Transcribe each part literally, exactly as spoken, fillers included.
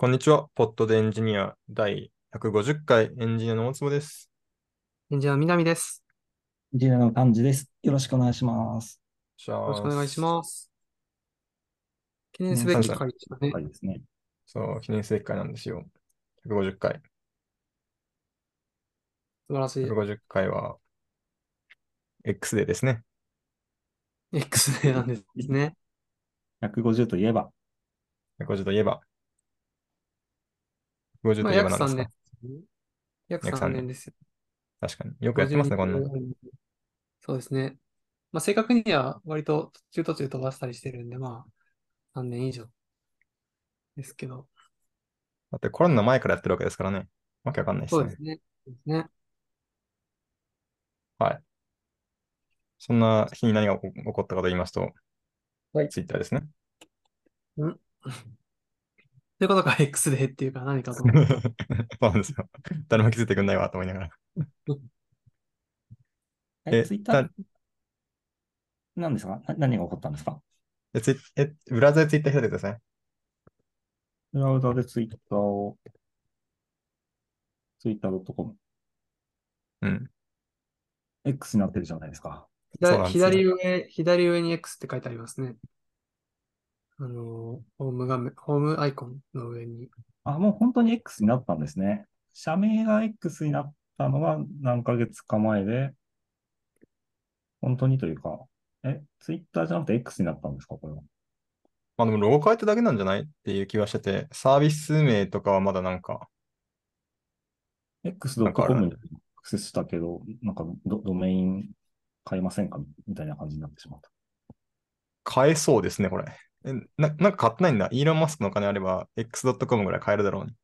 こんにちは。ポッドでエンジニアだいひゃくごじゅっかいエンジニアの大坪です。エンジニアの南です。エンジニアの漢字です。よろしくお願いします。よろしくお願いします。記念すべき回ですね。ですね。そう、記念すべき回なんですよ。ひゃくごじゅっかい。素晴らしい。ひゃくごじゅっかいは X デーですね。X デーなんですね。ひゃくごじゅうといえば。ひゃくごじゅうといえば。ごじゅうといえばなんですか、まあ、約さんねん。約さんねんですよ。確かに。よくやってますね、こんなの。そうですね。まあ、正確には割と途中途中飛ばしたりしてるんで、まあ、さんねん以上ですけど。だってコロナの前からやってるわけですからね。わけわかんないですね。そうですね。そうですね。はい。そんな日に何が起こったかと言いますと、はい、ツイッターですね。うんということか X デーっていうか何かと思って。そうなんですよ。誰も気づいてくんないわと思いながら。え、ツイッター何ですか？何が起こったんですか？え、ツイえブラウザでツイッター開いてください。ブラウザでツイッターをツイッター .com。うん。X になってるじゃないですか。左、左上、左上に X って書いてありますね。あのホーム画面、ホームアイコンの上に。あ、もう本当に X になったんですね。社名が X になったのが何ヶ月か前で、本当にというか、え、Twitter じゃなくて X になったんですか、これは。まあでもロゴ変えただけなんじゃないっていう気はしてて、サービス名とかはまだなんか。エックスドットコム にアクセスしたけど、なんか ド, ドメイン変えませんかみたいな感じになってしまった。変えそうですね、これ。え な, なんか買ってないんだ。イーロン・マスクのお金あれば、エックスドットコム ぐらい買えるだろうに。エッ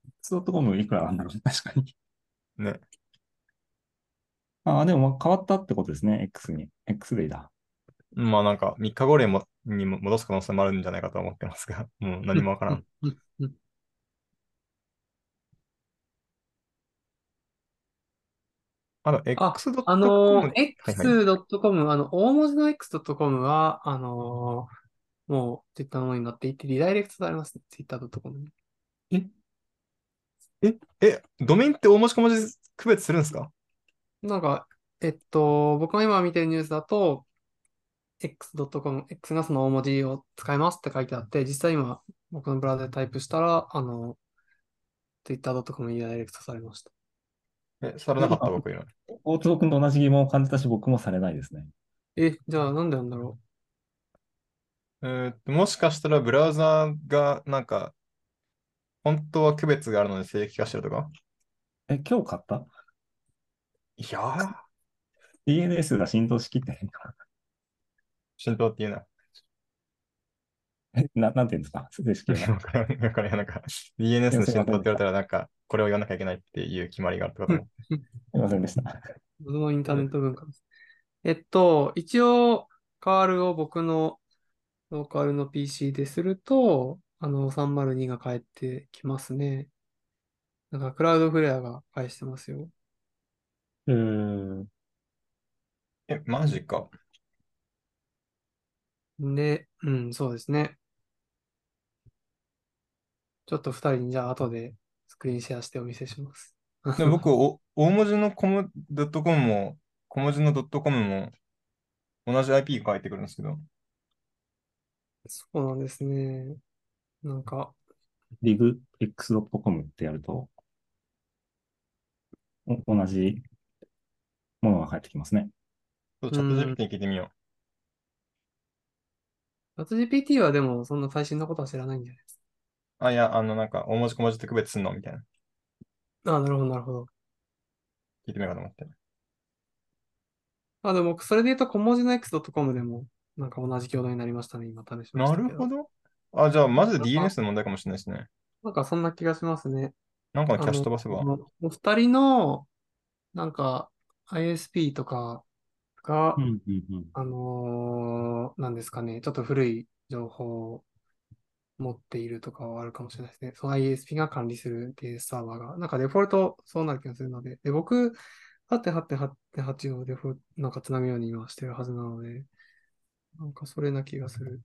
クスドットコム いくらなんだろう、確かに。ね。ああ、でも変わったってことですね、X に。X デーだ。まあなんか、みっかごにもに戻す可能性もあるんじゃないかと思ってますが、もう何もわからん。あの、X.com。あの、X.com、あの、大文字の X.com は、あのー、もう Twitter のものになっていて、リダイレクトされますね、Twitter.com に。えええ、ドメインって大文字小文字区別するんですか？なんか、えっと、僕が今見てるニュースだと、エックスドットコム、X がその大文字を使いますって書いてあって、実際今、僕のブラウザでタイプしたら、あの、Twitter.com にリダイレクトされました。え、されなかった僕今。大坪君と同じ疑問を感じたし、僕もされないですね。え、じゃあなんでなんだろう。えー、もしかしたらブラウザがなんか本当は区別があるので正規化してるとか？え、今日買った？いやー ディーエヌエス が浸透しきってないか。浸透っていうな。え、な、なんていうんですか？正式な。だからなんか ディーエヌエス の浸透って言われたらなんかこれを言わなきゃいけないっていう決まりがあるとかと思う。すいませんでした。僕のインターネット文化です。えっと、一応カールを僕のローカルの ピーシー ですると、あのさんまるにが返ってきますね。なんかクラウドフレアが返してますよ。うーん。え、マジか。で、うん、そうですね。ちょっとふたりにじゃあ後でスクリーンシェアしてお見せします。で僕お、大文字のコムドットコムも、小文字のドットコムも、同じ アイピー が返ってくるんですけど。そうなんですね。なんか。リグエックスドットコム ってやると、同じものが返ってきますね。ちょっとチャット ジーピーティー 聞いてみよう。チャット ジーピーティー はでもそんな最新のことは知らないんじゃないですか。あ、いや、あの、なんか、大文字小文字って区別すんのみたいな。あ、なるほど、なるほど。聞いてみようかと思って。あ、でも、それで言うと小文字の エックスドットコム でも、なんか同じ挙動になりましたね、今試しましたけど。なるほど。あ、じゃあ、まず ディーエヌエス の問題かもしれないですね。なんかそんな気がしますね。なんかキャッシュ飛ばせば。お二人の、なんか アイエスピー とかが、うんうんうん、あのー、なんですかね、ちょっと古い情報を持っているとかはあるかもしれないですね。その アイエスピー が管理する ディーエス サーバーが、なんかデフォルトそうなる気がするので、で僕、はちてんはちてんはちてんはち をデフォルト、なんかつなぐように今してるはずなので、なんかそれな気がする。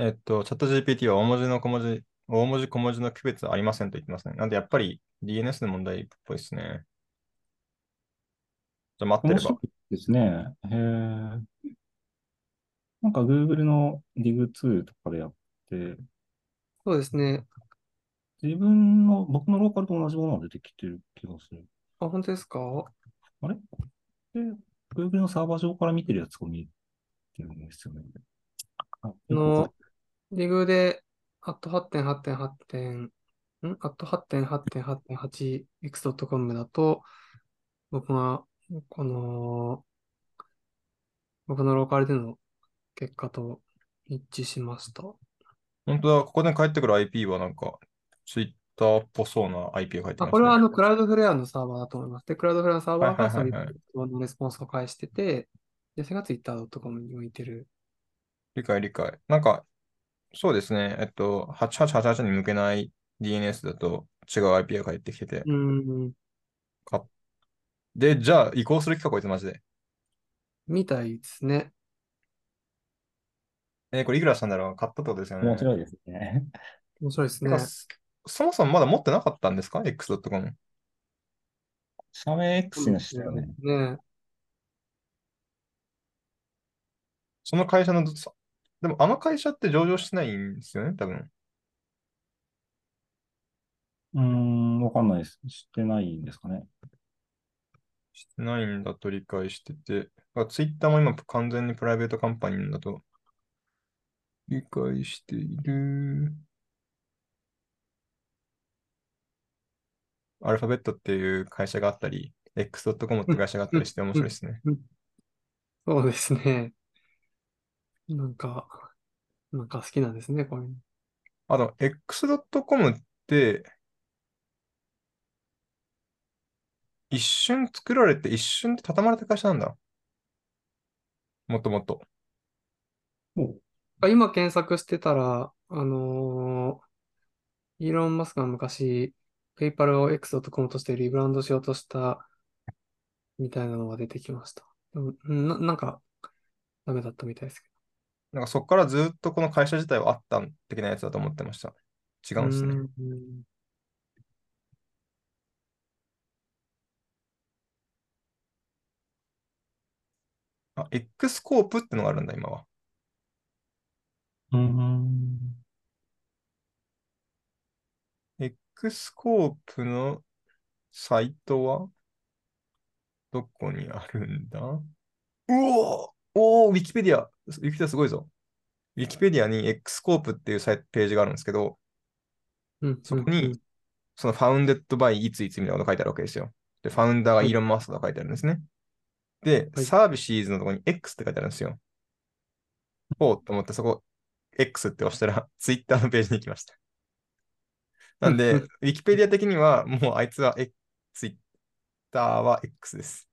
えっと、チャット ジーピーティー は大文字の小文字、大文字小文字の区別はありませんと言ってますね。なんでやっぱり ディーエヌエス の問題っぽいですね。じゃあ待ってれば。面白いですね。へー。なんか Google の ディーアイジー ツールとかでやって、そうですね。自分の、僕のローカルと同じものが出てきてる気がする。あ、本当ですか？あれ？で、Google のサーバー上から見てるやつを見てるんですよね。あの、リグで、アット はちてんはちてんはち ん？アット はちてんはちてんはちてんはちエックスドットコム だと、僕が、この、僕のローカルでの結果と一致しました。本当だ、ここで返ってくる アイピー はなんか、Twitter っぽそうな アイピー が返ってきます、ね。あ、これはあの、クラウドフレアのサーバーだと思います。で、クラウドフレアのサーバーがそれのレスポンスを返してて、で、それが ツイッタードットコム に向いてる。理解理解。なんか、そうですね。えっと、はちはちはちはちに向けない ディーエヌエス だと違う アイピー が返ってきてて。うん。かで、じゃあ移行する気か、こいつマジで。みたいですね。えー、これいくらしたんだろう？買ったってことですよね。面白いですね。面白いですね。そもそもまだ持ってなかったんですか？ エックスドットコム。社名 X にしたよね。ね。その会社の、でもあの会社って上場してないんですよね、多分。うーん、わかんないです。してないんですかね。してないんだと理解してて。ツイッターも今完全にプライベートカンパニーだと理解している。アルファベットっていう会社があったり、エックスドットコム って会社があったりして面白いですね。そうですね。なんか、なんか好きなんですね、こういうの。あと、エックスドットコム って、一瞬作られて、一瞬で畳まれた会社なんだ。もともと。今検索してたら、あのー、イーロン・マスクが昔、PayPal を エックスドットコム としてリブランドしようとした、みたいなのが出てきました。な, なんか、ダメだったみたいですけど。なんかそこからずっとこの会社自体はあった的なやつだと思ってました。違うんですね。あ、X コープってのがあるんだ、今は。うーん。X コープのサイトはどこにあるんだ？うおーおー、ウィキペディア。ウィキペディアすごいぞ。ウィキペディアに X コープっていうサイトページがあるんですけど、うん、そこに、そのファウンデッドバイいついつみたいなこと書いてあるわけですよ。で、ファウンダーがイーロン・マスクと書いてあるんですね。で、はい、サービシーズのところに X って書いてあるんですよ。おーと思って、そこ、X って押したら、Twitter のページに行きました。なんで、ウィキペディア的には、もうあいつは、X、Twitter は X です。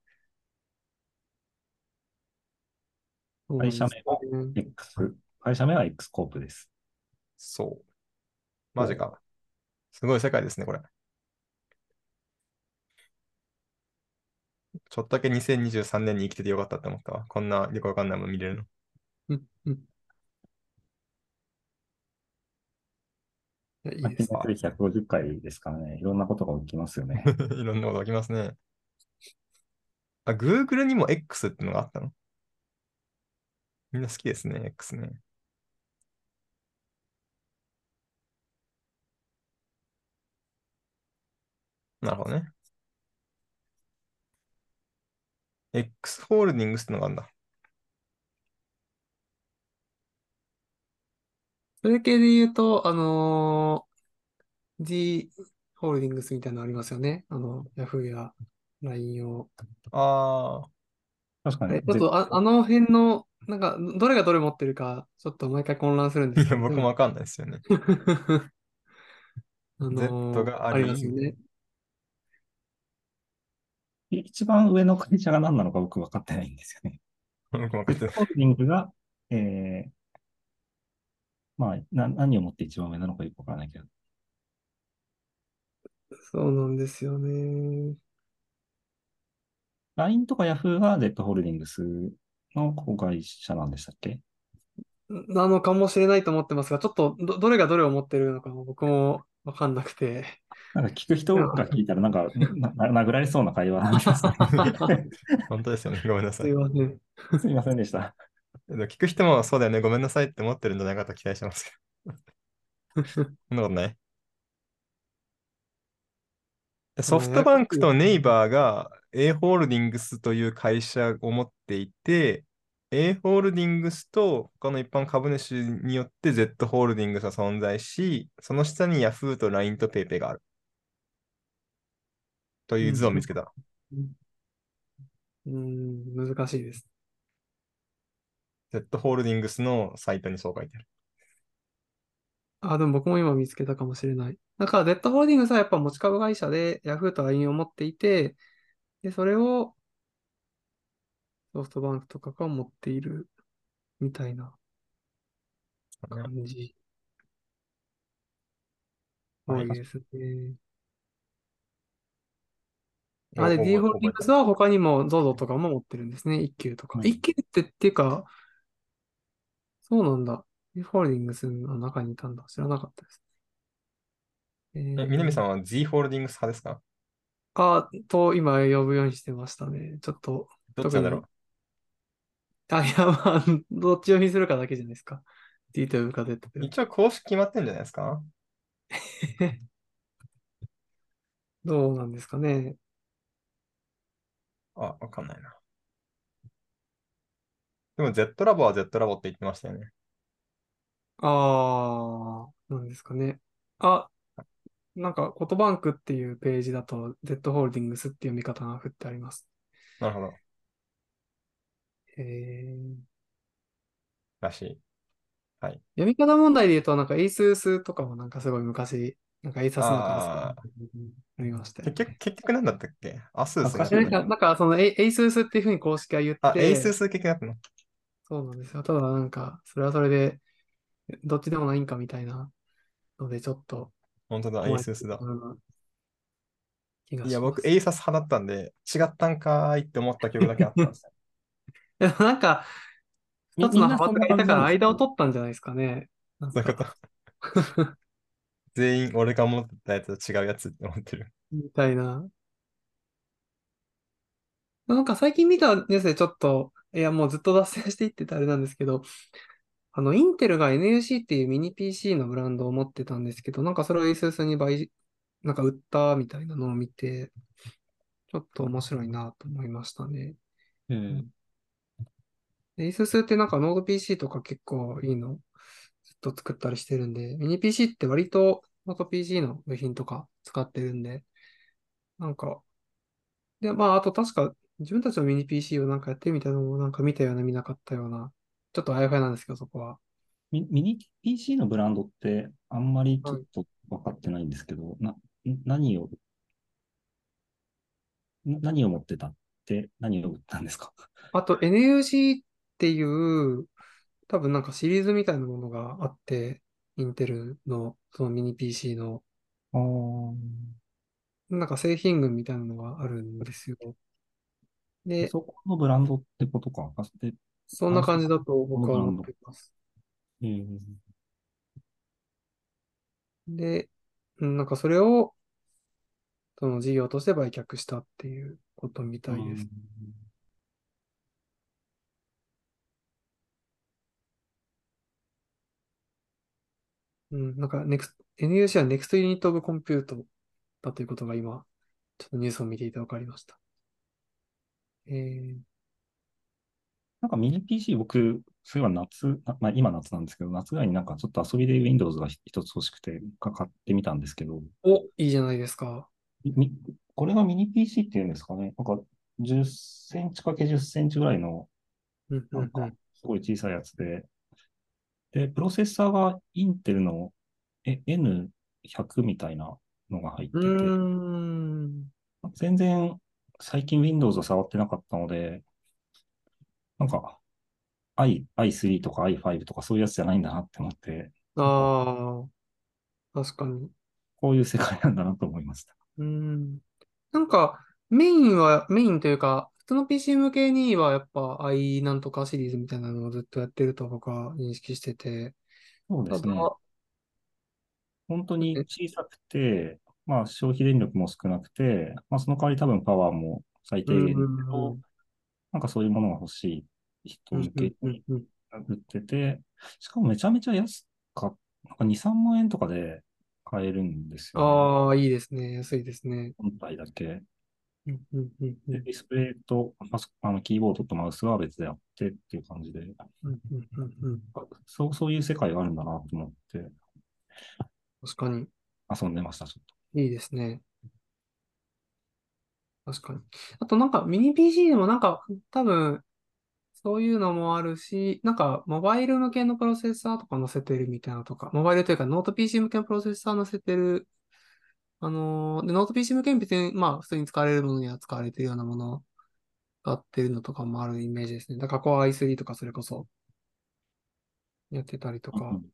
会社名は X。会社名は X コープです。そう。マジか。すごい世界ですね、これ。ちょっとだけにせんにじゅうさんねんに生きててよかったって思ったわ。こんなよくわかんないもの見れるの。うんうん。いいですか。ひゃくごじゅっかいですからね。いろんなことが起きますよね。いろんなことが起きますね。あ、Google にも X ってのがあったの？みんな好きですね、X ね。なるほどね。X ホールディングスってのがあるんだ。それ系で言うと、あのー、Z ホールディングスみたいなのありますよね。あの、Yahoo や ライン を。ああ。確かに。ちょっとあ、あの辺の、なんか、どれがどれ持ってるか、ちょっと毎回混乱するんですけど。いや、僕もわかんないですよね。あのー、Z がありますよね。一番上の会社が何なのか僕分かってないんですよね。僕分かってない。ホールディングが、えー、まあな、何をもって一番上なのかよく分からないけど。そうなんですよね。ライン とか Yahoo が Z ホールディングスの子会社なんでしたっけ？なのかもしれないと思ってますが、ちょっとど、どれがどれを持ってるのかも僕もわかんなくて。なんか聞く人が聞いたら、なんかな殴られそうな会話なんですね。本当ですよね。ごめんなさい。すいません。すいませんでした。聞く人もそうだよね。ごめんなさいって思ってるんじゃないかと期待してますけど。そんなことない。ソフトバンクとネイバーが A ホールディングスという会社を持っていて、A ホールディングスと他の一般株主によって Z ホールディングスが存在し、その下に Yahoo と ライン と PayPay がある。という図を見つけた。うん、うん、難しいです。Z ホールディングスのサイトにそう書いてある。あ、でも僕も今見つけたかもしれない。だから Z ホールディングスはやっぱ持ち株会社で Yahoo と ライン を持っていて、で、それをソフトバンクとかが持っているみたいな感じ。多いですね。あれ、D ホールディングスは他にも ゾゾ とかも持ってるんですね。一級とか。一級ってっていうか、そうなんだ。D ホールディングスの中にいたんだ。知らなかったです。えー、南さんは Z ホールディングス派ですか？あと、今呼ぶようにしてましたね。ちょっと。どっちなんだろう。あ、いや、まあ、どっち読みするかだけじゃないですか。D と呼ぶか Z と呼ぶか。一応公式決まってるんじゃないですか？どうなんですかね。あ、わかんないな。でも Z ラボは Z ラボって言ってましたよね。あー、なんですかね。あ、なんか、コトバンクっていうページだと Z ホールディングスっていう見方が振ってあります。なるほど。えー、らしい。はい。読み方問題で言うと、なんか エースース とかもなんかすごい昔、なんか エーサス のかありました、ね。結局、結局なんだったっけ？ アスース が。なんか、その エースース っていうふうに公式は言って。あ、エースース 結局だったの？そうなんですよ。ただなんか、それはそれで、どっちでもないんかみたいなので、ちょっと。本当だ、エースース だ。いや、僕、エーサス 派だったんで、違ったんかーいって思った記憶だけあったんですよ。なんか、一つの派閥がいたから間を取ったんじゃないですかね。なんかそういうこと。全員俺が思ってたやつと違うやつって思ってる。みたいな。なんか最近見たニュースでちょっと、いやもうずっと脱線していっててあれなんですけど、あの、インテルが エヌユーシー っていうミニ ピーシー のブランドを持ってたんですけど、なんかそれを エースース に売、なんか売ったみたいなのを見て、ちょっと面白いなと思いましたね。うん、エースース ってなんかノード ピーシー とか結構いいのずっと作ったりしてるんで、ミニ ピーシー って割とノード ピーシー の部品とか使ってるんで、なんか、で、まああと確か自分たちのミニ ピーシー をなんかやってみたのもなんか見たような見なかったような、ちょっとあやふやなんですけどそこは。ミニ ピーシー のブランドってあんまりちょっと分かってないんですけど、はい、な何を、何を持ってたって何を売ったんですか？あと エヌユーシー っていう、多分なんかシリーズみたいなものがあって、インテルのそのミニ ピーシー の、なんか製品群みたいなのがあるんですよ。で、そこのブランドってことか。そんな感じだと僕は思っています。で、なんかそれを、その事業として売却したっていうことみたいです。うん、なんか、エヌユーシー は ネクスト Unit of Compute だということが今、ちょっとニュースを見ていて分かりました。えー、なんかミニ ピーシー、僕、そういえば夏、まあ、今夏なんですけど、夏ぐらいになんかちょっと遊びで ウィンドウズ が一つ欲しくて、買ってみたんですけど。お、いいじゃないですか。これがミニ ピーシー っていうんですかね。なんか、じゅっセンチかけじゅっセンチぐらいの、なんか、すごい小さいやつで、で、プロセッサーがインテルの エヌひゃく みたいなのが入ってて、うーん、全然最近 ウィンドウズ を触ってなかったので、なんか アイスリー とか アイファイブ とかそういうやつじゃないんだなって思って、ああ、確かに。こういう世界なんだなと思いました。うーん、なんかメインは、メインというか、その ピーシー 向けにはやっぱ アイ なんとかシリーズみたいなのをずっとやってると僕は認識してて。そうですね。本当に小さくて、まあ消費電力も少なくて、まあその代わり多分パワーも最低限と、なんかそういうものが欲しい人向けに売ってて、しかもめちゃめちゃ安かった、なんかに、さんまんえんとかで買えるんですよ、ね。ああ、いいですね。安いですね。本体だけ。うんうんうんうん、でディスプレイとあのキーボードとマウスは別であってっていう感じで、うんうんうん、そう、そういう世界があるんだなと思って、確かに遊んでましたちょっと。いいですね。確かに。あとなんかミニ ピーシー でもなんか多分そういうのもあるし、なんかモバイル向けのプロセッサーとか載せてるみたいなとか、モバイルというかノート ピーシー 向けのプロセッサー載せてる。あのー、でノート ピーシー 向けに別に、まあ、普通に使われるものには使われてるようなものがあってるのとかもあるイメージですね。だから、こう アイスリー とかそれこそやってたりとか。うん、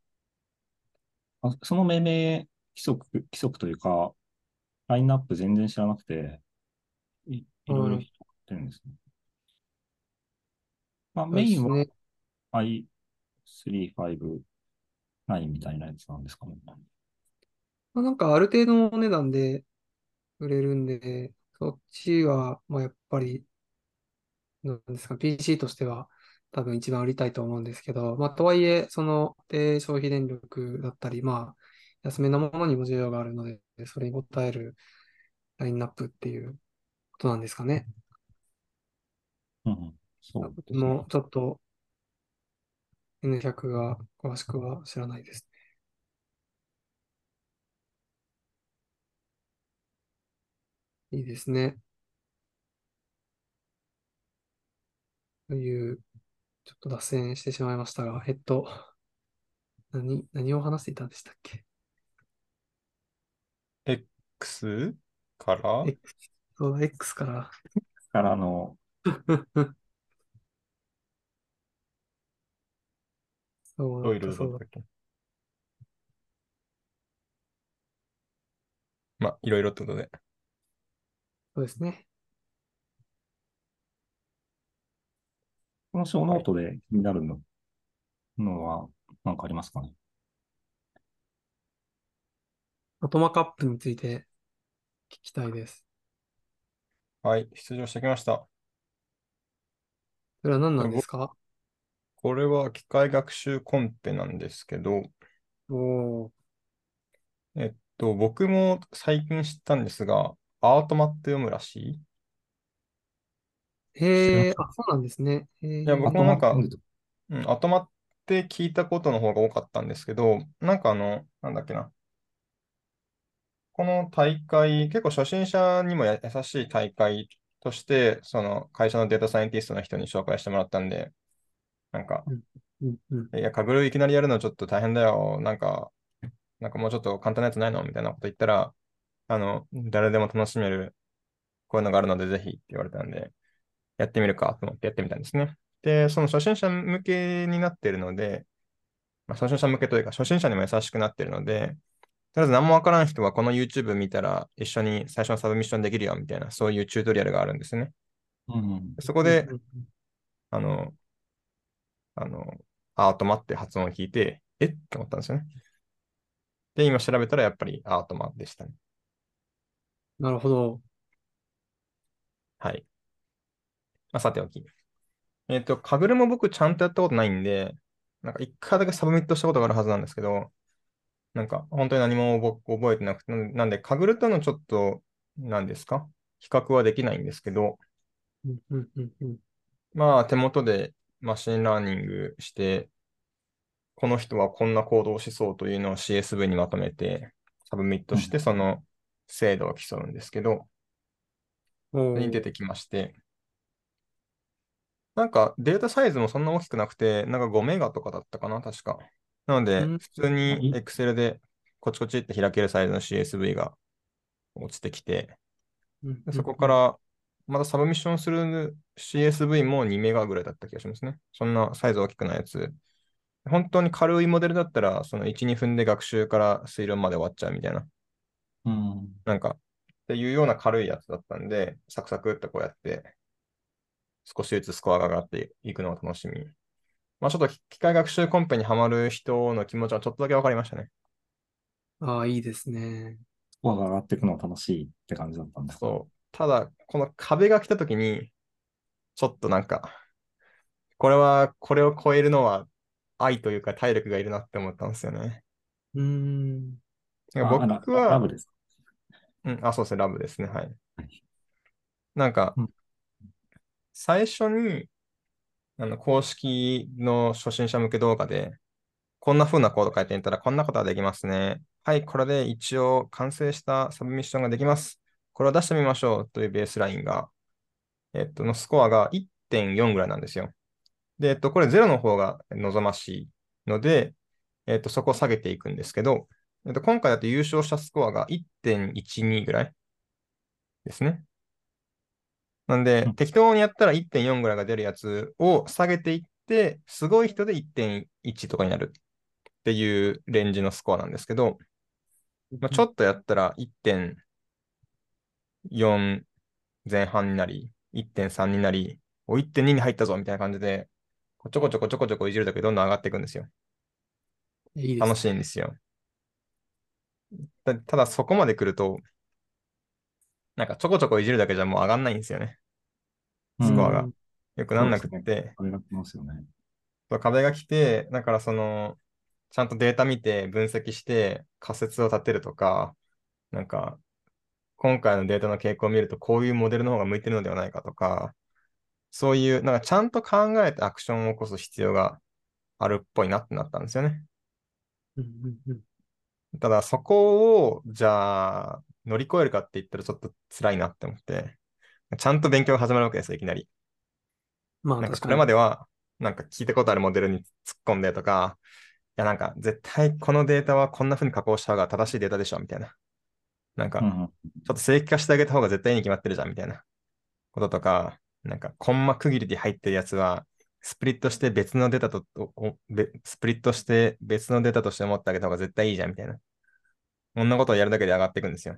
あその命名規則、規則というか、ラインナップ全然知らなくて、い, いろいろやってるんですね。うん、まあ、メインは、ね、アイスリーごきゅうきゅうみたいなやつなんですかね。なんかある程度のお値段で売れるんで、そっちは、まあやっぱり、なんですか、ピーシー としては多分一番売りたいと思うんですけど、まあとはいえ、その低消費電力だったり、まあ安めなものにも需要があるので、それに応えるラインナップっていうことなんですかね。うん、そうですね。もうちょっと エヌひゃく が詳しくは知らないです。いいですね。という、ちょっと脱線してしまいましたが、えっと、何、何を話していたんでしたっけ？ X から X、 そう X から。X からの。そうだった、そうだった。まあ、いろいろってことで。そうですね。この小ノートで気になるのは何かありますかね。atmaCupについて聞きたいです。はい、出場してきました。それは何なんですか？これは機械学習コンペなんですけど、おえっと、僕も最近知ったんですが、アートマって読むらしい。へえ、あ、そうなんですね。いや、僕もなんか、うん、アトマって聞いたことの方が多かったんですけど、なんかあの、なんだっけな。この大会、結構初心者にもや優しい大会として、その会社のデータサイエンティストの人に紹介してもらったんで、なんか、うんうん、いや、かぐるいきなりやるのちょっと大変だよ。なんか、なんかもうちょっと簡単なやつないのみたいなこと言ったら、あの、誰でも楽しめる、こういうのがあるので、ぜひって言われたんで、やってみるかと思ってやってみたんですね。で、その初心者向けになっているので、まあ、初心者向けというか、初心者にも優しくなっているので、とりあえず何もわからん人はこの YouTube 見たら一緒に最初のサブミッションできるよみたいな、そういうチュートリアルがあるんですね。うん、そこで、あの、あの、アートマって発音を聞いて、えって思ったんですよね。で、今調べたらやっぱりアートマでしたね。なるほど。はい。まあ、さておき。えっと、かぐるも僕ちゃんとやったことないんで、なんか一回だけサブミットしたことがあるはずなんですけど、なんか本当に何も僕覚えてなくて、なんでかぐるとのちょっと、なんですか？比較はできないんですけど、まあ手元でマシンラーニングして、この人はこんな行動しそうというのを シーエスブイ にまとめて、サブミットして、その、うん、精度を競うんですけど、それに出てきまして、なんかデータサイズもそんな大きくなくて、なんかごメガとかだったかな、確か。なので、普通に Excel でコチコチって開けるサイズの シーエスブイ が落ちてきて、そこからまたサブミッションする シーエスブイ もにメガぐらいだった気がしますね。そんなサイズ大きくないやつ。本当に軽いモデルだったら、そのいち、にふんで学習から推論まで終わっちゃうみたいな。うん、なんかっていうような軽いやつだったんで、サクサクってこうやって少しずつスコアが上がっていくのが楽しみ。まあ、ちょっと機械学習コンペにはまる人の気持ちはちょっとだけ分かりましたね。ああ、いいですね。スコアが上がっていくのは楽しいって感じだったんですか。そう。ただ、この壁が来たときに、ちょっとなんか、これは、これを超えるのは愛というか体力がいるなって思ったんですよね。うーん。僕は、ラブです。うん、あ、そうですね、ラブですね。はい。はい、なんか、うん、最初に、あの公式の初心者向け動画で、こんな風なコード書いてみたらこんなことができますね。はい、これで一応完成したサブミッションができます。これを出してみましょうというベースラインが、えっと、のスコアが いってんよん ぐらいなんですよ。で、えっと、これゼロの方が望ましいので、えっと、そこを下げていくんですけど、えっと、今回だと優勝したスコアが いってんいちに ぐらいですね。なんで、うん、適当にやったら いってんよん ぐらいが出るやつを下げていって、すごい人で いってんいち とかになるっていうレンジのスコアなんですけど、まあ、ちょっとやったら いってんよんぜん半になり、いってんさん になり、お いってんに に入ったぞみたいな感じで、ちょこちょこちょこちょこいじるだけどんどん上がっていくんですよ。いいですね、楽しいんですよ。た、ただそこまで来ると、なんかちょこちょこいじるだけじゃもう上がんないんですよね。スコアが。よくなんなくて。ね、壁が来ますよね。壁が来て、だからその、ちゃんとデータ見て分析して仮説を立てるとか、なんか、今回のデータの傾向を見るとこういうモデルの方が向いてるのではないかとか、そういう、なんかちゃんと考えてアクションを起こす必要があるっぽいなってなったんですよね。ただそこを、じゃあ、乗り越えるかって言ったらちょっと辛いなって思って、ちゃんと勉強が始まるわけですよ、いきなり。まあ、なんかこれまでは、なんか聞いたことあるモデルに突っ込んでとか、いやなんか絶対このデータはこんな風に加工した方が正しいデータでしょ、みたいな。なんか、ちょっと正規化してあげた方が絶対に決まってるじゃん、みたいなこととか、なんかコンマ区切りで入ってるやつは、スプリットして別のデータと、スプリットして別のデータとして持ってあげた方が絶対いいじゃん、みたいな。こんなことをやるだけで上がっていくんですよ。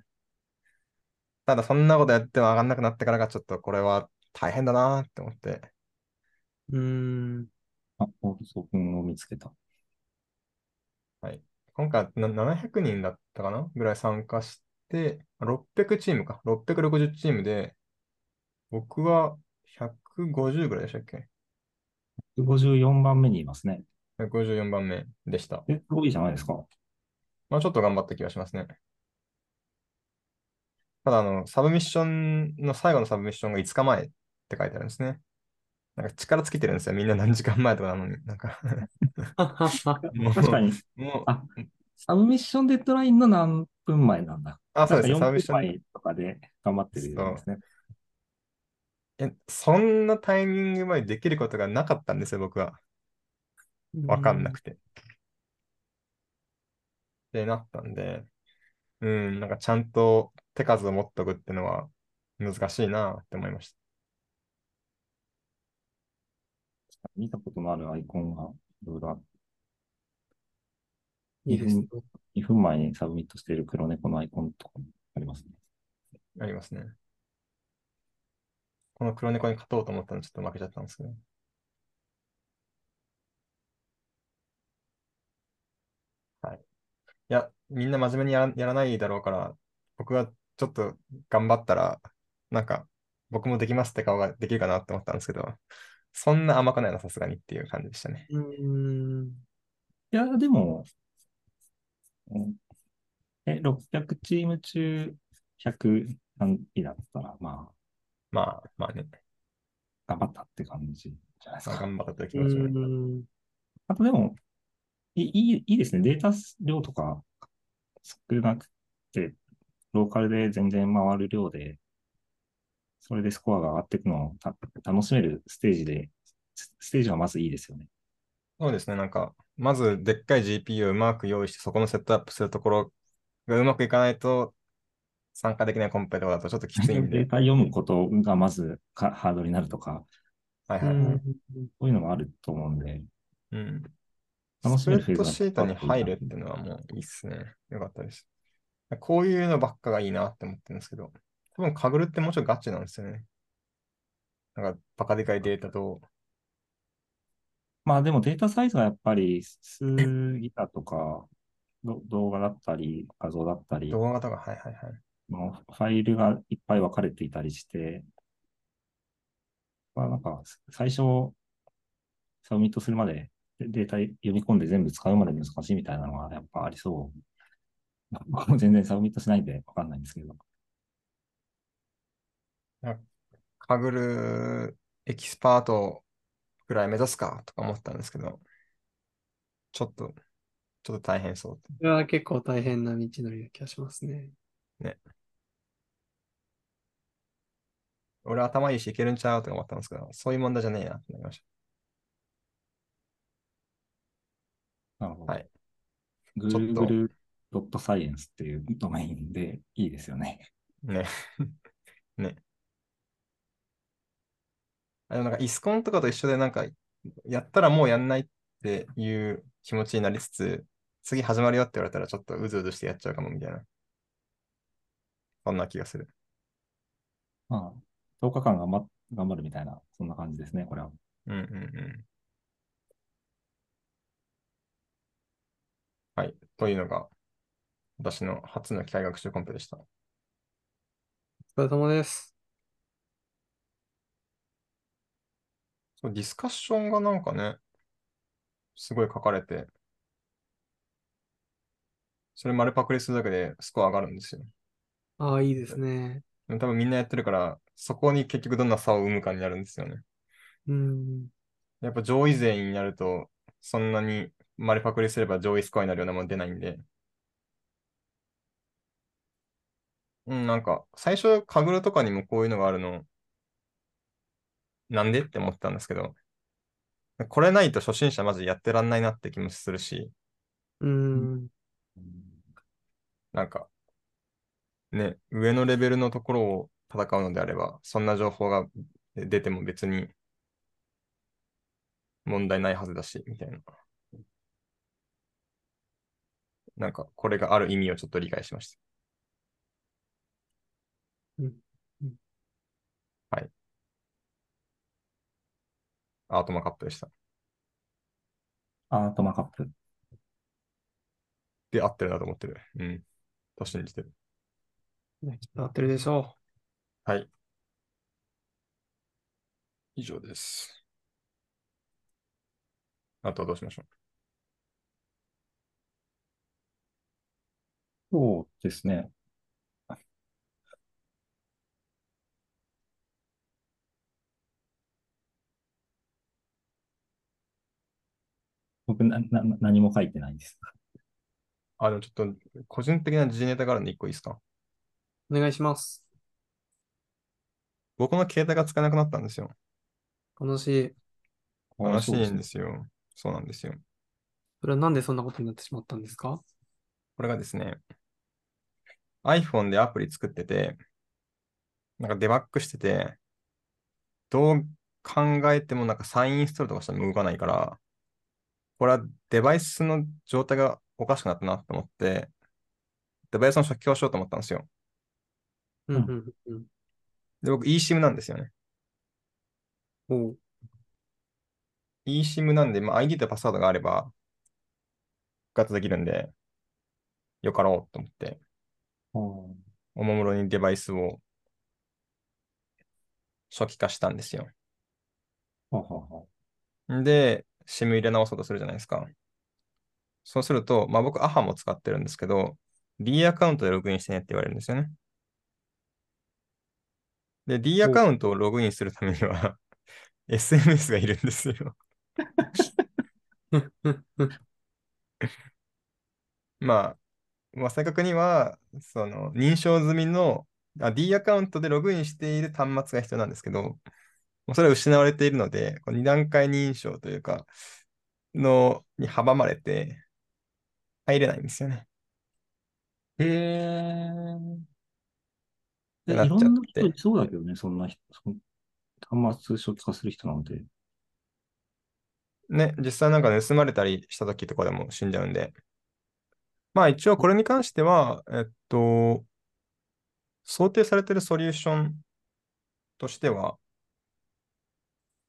ただそんなことやっても上がんなくなってからがちょっとこれは大変だなって思って。うーん。あ、オートソフンを見つけた。はい。今回ななひゃくにんだったかなぐらい参加して、ろっぴゃくチームか。ろっぴゃくろくじゅうチームで、僕はひゃくごじゅうぐらいでしたっけ ?ひゃくごじゅうよんばんめにいますね。ひゃくごじゅうよんばんめでした。え、多いじゃないですか。まあちょっと頑張った気がしますね。ただあの、サブミッションの最後のサブミッションがいつかまえって書いてあるんですね。なんか力尽きてるんですよ。みんな何時間前とかなのに。なんかもう確かにもうあ。サブミッションデッドラインの何分前なんだ。あ、そうですね。サブミッションとかで頑張ってるんですね。え、そんなタイミングまでできることがなかったんですよ、僕は。わかんなくて。ってなったんで、うん、なんかちゃんと手数を持っておくっていうのは難しいなって思いました。見たことのあるアイコンがいろいろあって。いいですね。にふんまえにサブミットしている黒猫のアイコンとかありますね。ありますね。この黒猫に勝とうと思ったのでちょっと負けちゃったんですけど。はい。いや、みんな真面目にやら、やらないだろうから、僕はちょっと頑張ったら、なんか僕もできますって顔ができるかなって思ったんですけど、そんな甘くないな、さすがにっていう感じでしたね。うーん。いや、でも、え、ろっぴゃくチーム中ひゃくさんいだったら、まあ、まあ、まあね。頑張ったって感じじゃないですか。頑張ったって気持ちがいい。あとでもいい、いいですね。データ量とか少なくて、ローカルで全然回る量で、それでスコアが上がっていくのをた楽しめるステージで、ステージはまずいいですよね。そうですね。なんか、まずでっかい ジーピーユー をうまく用意して、そこのセットアップするところがうまくいかないと、参加できないコンペとかだとちょっときついんで。データ読むことがまずかハードになるとか、はいはいはい。そういうのもあると思うんで。うん。楽しめるフェーズがスプレッドシートに入るっていうのはもういいっすね。よかったです。こういうのばっかがいいなって思ってるんですけど、多分、かぐるってもうちょっとガチなんですよね。なんかバカでかいデータと。まあでもデータサイズはやっぱり数ギガとかど動画だったり画像だったり動画とか、はいはいはい、もうファイルがいっぱい分かれていたりして、まあ、なんか最初サブミットするまでデータ読み込んで全部使うまで難しいみたいなのがやっぱありそう。僕も全然サブミットしないんで分かんないんですけど、カグルエキスパートぐらい目指すかとか思ったんですけど、ちょっと、ちょっと大変そう。それは結構大変な道のりな気がしますね。ね。俺頭いいしいけるんちゃうとか思ったんですけど、そういう問題じゃねえなってなりました。なるほど。はい。Google.Science っていうドメインでいいですよね。ね。ね。あのなんかイスコンとかと一緒で、なんかやったらもうやんないっていう気持ちになりつつ、次始まるよって言われたらちょっとうずうずしてやっちゃうかもみたいな、そんな気がする。まあ、とおかかん頑張、頑張るみたいな、そんな感じですね、これは。うんうんうん。はい。というのが、私の初の機械学習コンペでした。お疲れ様です。ディスカッションがなんかね、すごい書かれて、それ丸パクリするだけでスコア上がるんですよ。ああ、いいですね。多分みんなやってるから、そこに結局どんな差を生むかになるんですよね。うん。やっぱ上位勢になると、そんなに丸パクリすれば上位スコアになるようなもの出ないんで。うん、なんか、最初、カグルとかにもこういうのがあるの、なんでって思ったんですけど、これないと初心者マジやってらんないなって気もするし、うーん、なんかね、上のレベルのところを戦うのであれば、そんな情報が出ても別に問題ないはずだしみたいな、なんかこれがある意味をちょっと理解しました。うんうん、はい。アートマカップでした。アートマカップ。で、合ってるなと思ってる。うん。と信じてる。ね、きっと合ってるでしょう。はい。以上です。あとはどうしましょう。そうですね。僕なな、何も書いてないんです。あ、でもちょっと、個人的な時事ネタがあるんで、いっこいいですか？お願いします。僕の携帯が使えなくなったんですよ。悲しい。悲しいんですよ。そうなんですよ。それはなんでそんなことになってしまったんですか？これがですね、iPhone でアプリ作ってて、なんかデバッグしてて、どう考えてもなんか再インストールとかしたら動かないから、これはデバイスの状態がおかしくなったなと思って、デバイスの初期化をしようと思ったんですよ。うん、で、僕 eSIM なんですよね。お eSIM なんで、まあ、アイディー とパスワードがあれば復活できるんで、よかろうと思って、おもむろにデバイスを初期化したんですよ。ほうほうほう。で、シム 入れ直そうとするじゃないですか。そうすると、まあ僕、アハも使ってるんですけど、D アカウントでログインしてねって言われるんですよね。で、D アカウントをログインするためには、エスエムエス がいるんですよ。まあ、まあ、正確には、その、認証済みの、あ、D アカウントでログインしている端末が必要なんですけど、それは失われているので、このにだんかい認証というか、のに阻まれて、入れないんですよね。へぇー。いろんな人いそうだけどね、そんな人、端末初期化する人なんて。ね、実際なんか盗まれたりした時とかでも死んじゃうんで。まあ一応これに関しては、えっと、想定されているソリューションとしては、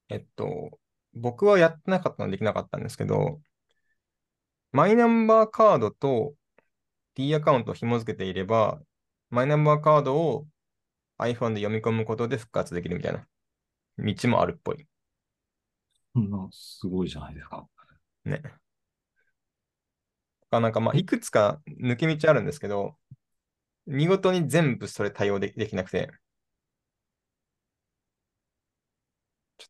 えっと、僕はやってなかったのでできなかったんですけど、マイナンバーカードと D アカウントを紐付けていれば、マイナンバーカードを iPhone で読み込むことで復活できるみたいな道もあるっぽい。そんな、すごいじゃないですか。ね。なんかまあいくつか抜け道あるんですけど、見事に全部それ対応できなくて。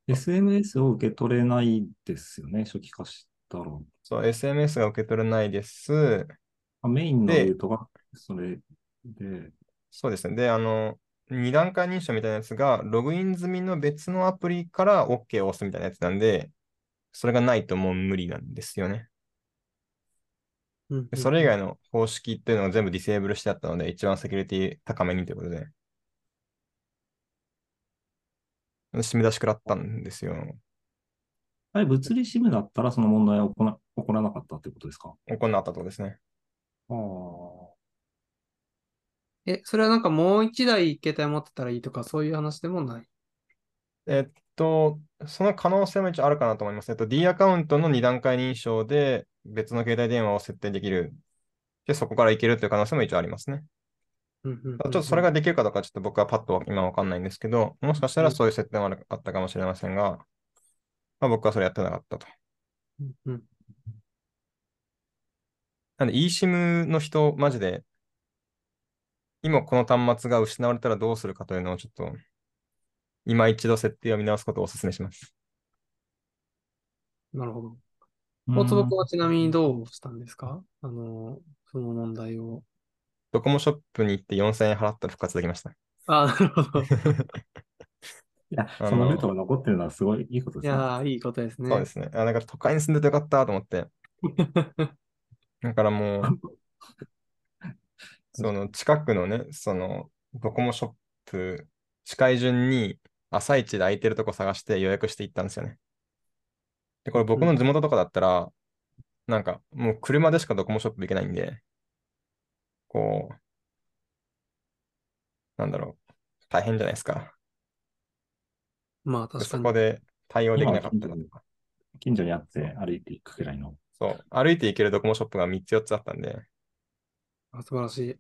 エスエムエス を受け取れないですよね、初期化したら。そう、エスエムエス が受け取れないです。あ、メインのルートがそれで。そうですね。で、あの、二段階認証みたいなやつが、ログイン済みの別のアプリから OK を押すみたいなやつなんで、それがないともう無理なんですよね。うん、それ以外の方式っていうのを全部ディセーブルしてあったので、一番セキュリティ高めにということで。締め出し食らったんですよ。あれ、物理シムだったらその問題は起こな、起こらなかったってことですか？起こらなかったとですね。ああ。え、それはなんかもう一台携帯持ってたらいいとか、そういう話でもない？えっと、その可能性も一応あるかなと思います。えっと、D アカウントのに段階認証で別の携帯電話を設定できる。で、そこからいけるという可能性も一応ありますね。ちょっとそれができるかどうか、ちょっと僕はパッと今わかんないんですけど、もしかしたらそういう設定もあったかもしれませんが、まあ、僕はそれやってなかったと。なんで eSIM の人、マジで、今この端末が失われたらどうするかというのをちょっと、今一度設定を見直すことをお勧めします。なるほど。大坪君はちなみにどうしたんですか？あの、その問題を。ドコモショップに行ってよんせんえん払ったら復活できました。ああ、なるほど。いや、そのルートが残ってるのはすごいいいことですね。いや、いいことですね。そうですね。あ、だから都会に住んでてよかったと思って。だからもう、その近くのね、そのドコモショップ、近い順に朝一で空いてるとこ探して予約して行ったんですよね。で、これ僕の地元とかだったら、うん、なんかもう車でしかドコモショップ行けないんで、こう、なんだろう、大変じゃないですか。まあ確かに。そこで対応できなかったのか。近所にあって歩いていくくらいの。そう、歩いていけるドコモショップがみっつよっつあったんで。あ、素晴らしい。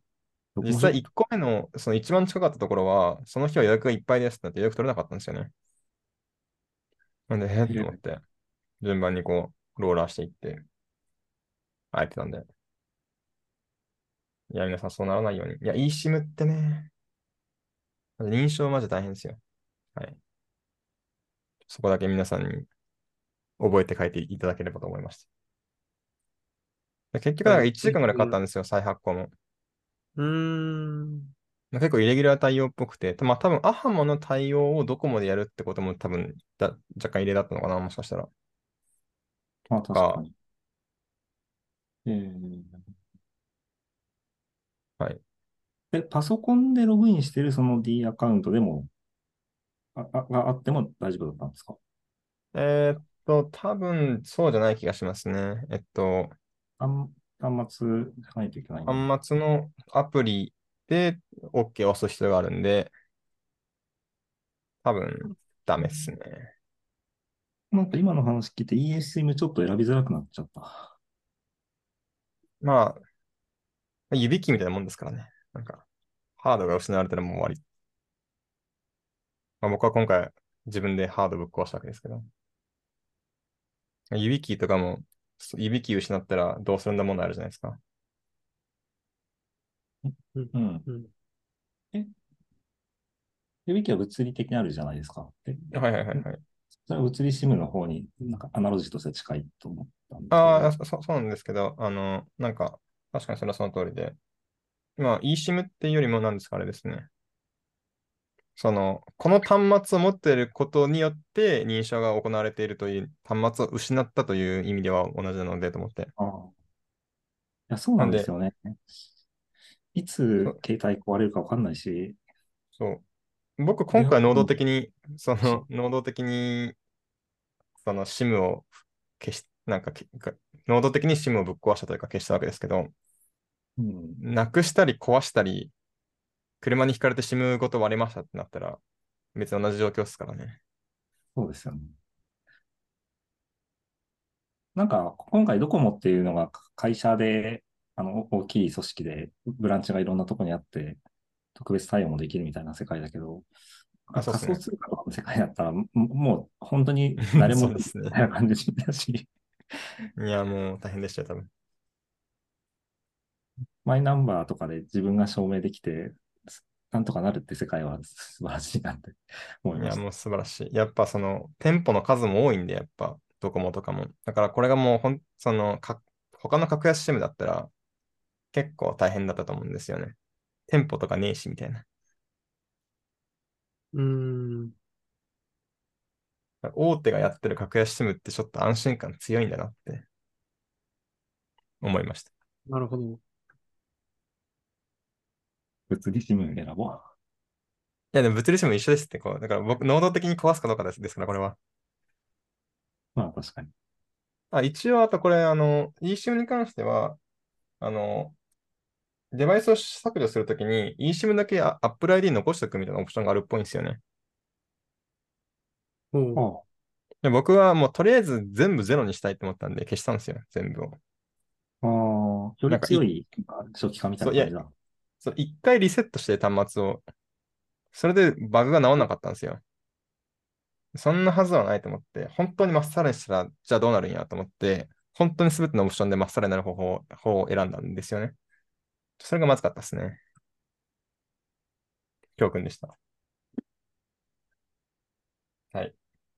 実際いっこめの、その一番近かったところは、その日は予約がいっぱいですってなって予約取れなかったんですよね。なんで、へーって思って、順番にこう、ローラーしていって、空いてたんで。いや、皆さんそうならないように。いや、eSIM ってね、認証マジ大変ですよ。はい。そこだけ皆さんに覚えて書いていただければと思いました。結局、いちじかんぐらいかかったんですよ、再発行も。うーん。結構イレギュラー対応っぽくて、まあ多分、アハモの対応をドコモでやるってことも多分だ、若干異例だったのかな、もしかしたら。あ、確かに。えーはい、でパソコンでログインしてるその D アカウントでも あ, あ, あっても大丈夫だったんですか？えー、っと、多分そうじゃない気がしますね。えっと、端末じゃないといけない、ね。端末のアプリで OK を押す必要があるんで、多分ダメっすね。なんか今の話聞いて eSIM ちょっと選びづらくなっちゃった。まあ、指キーみたいなもんですからね。なんか、ハードが失われたらもう終わり。まあ、僕は今回、自分でハードぶっ壊したわけですけど。指キーとかも、指キー失ったらどうするんだ問題あるじゃないですか。うん。え、指キーは物理的にあるじゃないですか。え、はいはいはいはい。それは物理シムの方に、なんかアナロジーとして近いと思ったんですけど。ああ、そうなんですけど、あの、なんか、確かにそれはその通りで。まあ、eSIM っていうよりも何ですか、あれですね。その、この端末を持っていることによって認証が行われているという端末を失ったという意味では同じなのでと思って。ああ。いや、そうなんですよね。いつ携帯壊れるか分かんないし。そう。僕、今回能動的に、その、能動的に、その SIM を消し、なんか、能動的に SIM をぶっ壊したというか消したわけですけど、うん、なくしたり壊したり、車にひかれて SIM ごと割れましたってなったら、別に同じ状況ですからね。そうですよね。なんか今回ドコモっていうのが会社であの大きい組織でブランチがいろんなとこにあって特別対応もできるみたいな世界だけど、あ、そうですね、仮想通貨の世界だったらもう本当に誰もみたいな感じだし、ね、いやもう大変でしたよ多分。マイナンバーとかで自分が証明できてなんとかなるって世界は素晴らしいなって思いました。いやもう素晴らしい。やっぱその店舗の数も多いんで、やっぱドコモとかもだから、これがもうほんそのか他の格安シムだったら結構大変だったと思うんですよね。店舗とかねえしみたいな。うーん。大手がやってる格安シムってちょっと安心感強いんだなって思いました。なるほど。物理シム選ぼう。いやでも物理シム一緒ですって、こうだから僕能動的に壊すかどうかですですからこれは。まあ確かに。あ、一応あとこれあの eSIM に関してはあのデバイスを削除するときに eSIM だけ Apple アイディー 残しておくみたいなオプションがあるっぽいんですよね。うん。で僕はもうとりあえず全部ゼロにしたいと思ったんで消したんですよ全部を。ああ。より強い初期化みたいな感じだ。そう、一回リセットして端末を、それでバグが直らなかったんですよ。そんなはずはないと思って、本当にまっさらにしたら、じゃあどうなるんやと思って、本当にすべてのオプションでまっさらになる方法、方を選んだんですよね。それがまずかったですね。教訓でした。はい。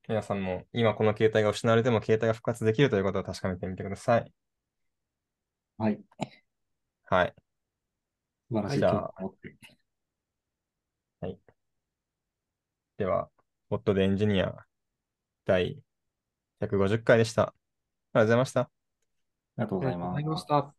皆さんも今この携帯が失われても携帯が復活できるということを確かめてみてください。はい。はい。じゃあ、はい。では、ボットでエンジニアだいひゃくごじゅっかいでした。ありがとうございました。ありがとうございました。